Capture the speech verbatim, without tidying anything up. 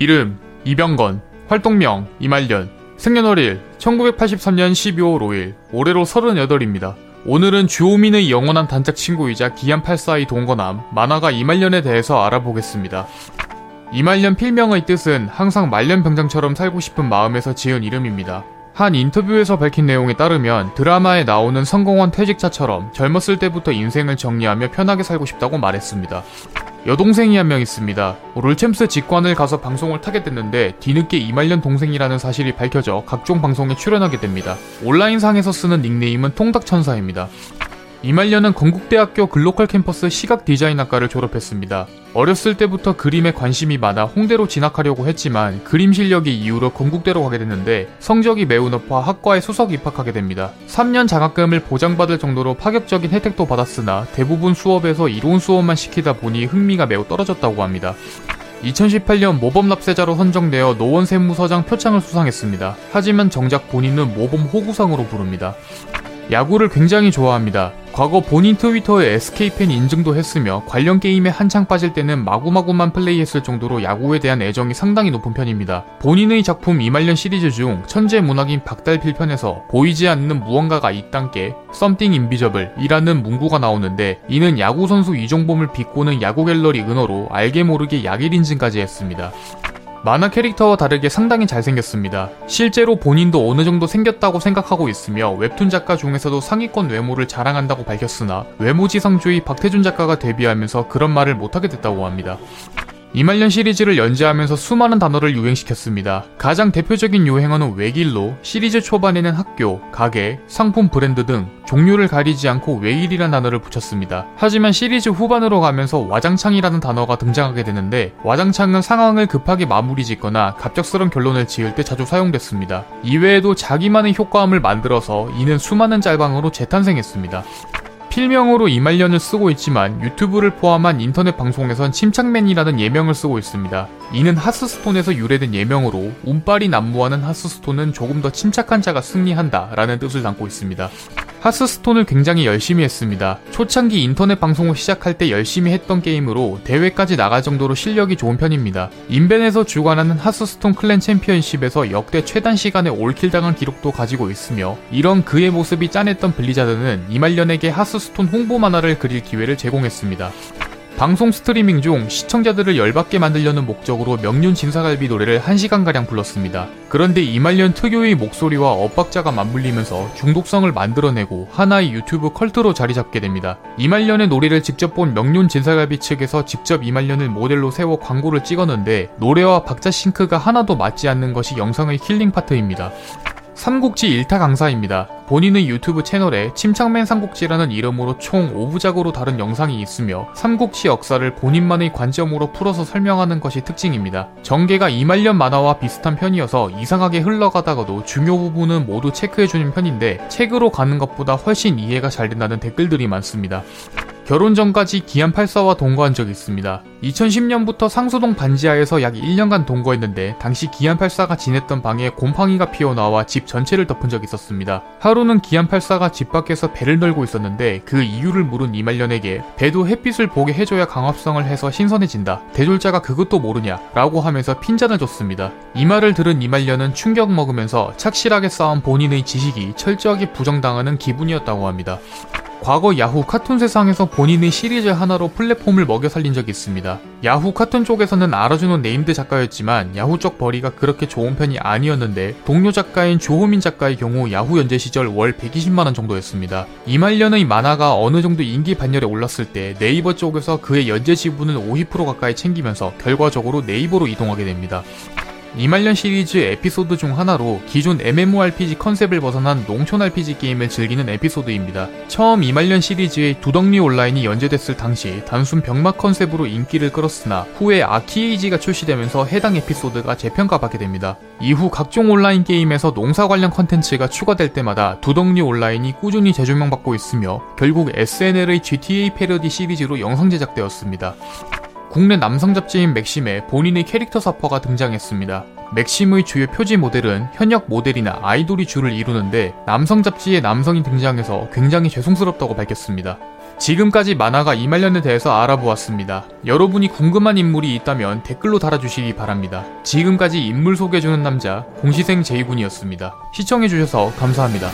이름 이병건, 활동명 이말년, 생년월일 천구백팔십삼 년 십이월 오일, 올해로 서른여덟입니다. 오늘은 조우민의 영원한 단짝 친구이자 기안 팔사의 동거남, 만화가 이말년에 대해서 알아보겠습니다. 이말년 필명의 뜻은 항상 말년병장처럼 살고 싶은 마음에서 지은 이름입니다. 한 인터뷰에서 밝힌 내용에 따르면 드라마에 나오는 성공한 퇴직자처럼 젊었을 때부터 인생을 정리하며 편하게 살고 싶다고 말했습니다. 여동생이 한 명 있습니다. 롤챔프스 직관을 가서 방송을 타게 됐는데 뒤늦게 이말년 동생이라는 사실이 밝혀져 각종 방송에 출연하게 됩니다. 온라인상에서 쓰는 닉네임은 통닭천사입니다. 이말년은 건국대학교 글로컬캠퍼스 시각디자인학과를 졸업했습니다. 어렸을 때부터 그림에 관심이 많아 홍대로 진학하려고 했지만 그림 실력이 이유로 건국대로 가게 됐는데 성적이 매우 높아 학과에 수석 입학하게 됩니다. 삼 년 장학금을 보장받을 정도로 파격적인 혜택도 받았으나 대부분 수업에서 이론 수업만 시키다 보니 흥미가 매우 떨어졌다고 합니다. 이천십팔 년 모범납세자로 선정되어 노원세무서장 표창을 수상했습니다. 하지만 정작 본인은 모범호구상으로 부릅니다. 야구를 굉장히 좋아합니다. 과거 본인 트위터에 에스케이팬 인증도 했으며 관련 게임에 한창 빠질 때는 마구마구만 플레이했을 정도로 야구에 대한 애정이 상당히 높은 편입니다. 본인의 작품 이말년 시리즈 중 천재 문학인 박달필 편에서 보이지 않는 무언가가 있단께 Something Invisible 이라는 문구가 나오는데 이는 야구선수 이종범을 비꼬는 야구갤러리 은어로 알게 모르게 야길 인증까지 했습니다. 만화 캐릭터와 다르게 상당히 잘생겼습니다. 실제로 본인도 어느정도 생겼다고 생각하고 있으며 웹툰 작가 중에서도 상위권 외모를 자랑한다고 밝혔으나 외모지상주의 박태준 작가가 데뷔하면서 그런 말을 못하게 됐다고 합니다. 이말년 시리즈를 연재하면서 수많은 단어를 유행시켰습니다. 가장 대표적인 유행어는 외길로, 시리즈 초반에는 학교, 가게, 상품 브랜드 등 종류를 가리지 않고 외길이라는 단어를 붙였습니다. 하지만 시리즈 후반으로 가면서 와장창이라는 단어가 등장하게 되는데 와장창은 상황을 급하게 마무리 짓거나 갑작스런 결론을 지을 때 자주 사용됐습니다. 이외에도 자기만의 효과음을 만들어서 이는 수많은 짤방으로 재탄생했습니다. 필명으로 이말년을 쓰고 있지만 유튜브를 포함한 인터넷 방송에선 침착맨이라는 예명을 쓰고 있습니다. 이는 하스스톤에서 유래된 예명으로 운빨이 난무하는 하스스톤은 조금 더 침착한 자가 승리한다 라는 뜻을 담고 있습니다. 하스스톤을 굉장히 열심히 했습니다. 초창기 인터넷 방송을 시작할 때 열심히 했던 게임으로 대회까지 나갈 정도로 실력이 좋은 편입니다. 인벤에서 주관하는 하스스톤 클랜 챔피언십에서 역대 최단 시간에 올킬당한 기록도 가지고 있으며 이런 그의 모습이 짠했던 블리자드는 이말년에게 하스스톤 홍보 만화를 그릴 기회를 제공했습니다. 방송 스트리밍 중 시청자들을 열받게 만들려는 목적으로 명륜 진사갈비 노래를 한 시간가량 불렀습니다. 그런데 이말년 특유의 목소리와 엇박자가 맞물리면서 중독성을 만들어내고 하나의 유튜브 컬트로 자리잡게 됩니다. 이말년의 노래를 직접 본 명륜 진사갈비 측에서 직접 이말년을 모델로 세워 광고를 찍었는데 노래와 박자 싱크가 하나도 맞지 않는 것이 영상의 킬링 파트입니다. 삼국지 일타 강사입니다. 본인은 유튜브 채널에 침착맨 삼국지라는 이름으로 총 오 부작으로 다룬 영상이 있으며 삼국지 역사를 본인만의 관점으로 풀어서 설명하는 것이 특징입니다. 전개가 이말년 만화와 비슷한 편이어서 이상하게 흘러가다가도 중요 부분은 모두 체크해주는 편인데 책으로 가는 것보다 훨씬 이해가 잘 된다는 댓글들이 많습니다. 결혼 전까지 기안 팔사와 동거한 적이 있습니다. 이천십 년부터 상소동 반지하에서 약 일 년간 동거했는데 당시 기안 팔사가 지냈던 방에 곰팡이가 피어나와 집 전체를 덮은 적이 있었습니다. 하루는 기안 팔사가 집 밖에서 배를 널고 있었는데 그 이유를 물은 이말년에게 배도 햇빛을 보게 해줘야 강합성을 해서 신선해진다. 대졸자가 그것도 모르냐 라고 하면서 핀잔을 줬습니다. 이 말을 들은 이말년은 충격 먹으면서 착실하게 쌓은 본인의 지식이 철저하게 부정당하는 기분이었다고 합니다. 과거 야후 카툰 세상에서 본인의 시리즈 하나로 플랫폼을 먹여 살린 적이 있습니다. 야후 카툰 쪽에서는 알아주는 네임드 작가였지만 야후 쪽 벌이가 그렇게 좋은 편이 아니었는데 동료 작가인 조우민 작가의 경우 야후 연재 시절 월 백이십만 원 정도였습니다. 이말년의 만화가 어느 정도 인기 반열에 올랐을 때 네이버 쪽에서 그의 연재 지분을 오십 퍼센트 가까이 챙기면서 결과적으로 네이버로 이동하게 됩니다. 이말년 시리즈 에피소드 중 하나로 기존 엠엠오알피지 컨셉을 벗어난 농촌 알피지 게임을 즐기는 에피소드입니다. 처음 이말년 시리즈의 두덕리 온라인이 연재됐을 당시 단순 병맛 컨셉으로 인기를 끌었으나 후에 아키에이지가 출시되면서 해당 에피소드가 재평가받게 됩니다. 이후 각종 온라인 게임에서 농사 관련 컨텐츠가 추가될 때마다 두덕리 온라인이 꾸준히 재조명받고 있으며 결국 에스엔엘의 지티에이 패러디 시리즈로 영상 제작되었습니다. 국내 남성 잡지인 맥심에 본인의 캐릭터 사퍼가 등장했습니다. 맥심의 주요 표지 모델은 현역 모델이나 아이돌이 주를 이루는데 남성 잡지에 남성이 등장해서 굉장히 죄송스럽다고 밝혔습니다. 지금까지 만화가 이말년에 대해서 알아보았습니다. 여러분이 궁금한 인물이 있다면 댓글로 달아주시기 바랍니다. 지금까지 인물 소개해주는 남자 공시생 제이군이었습니다. 시청해주셔서 감사합니다.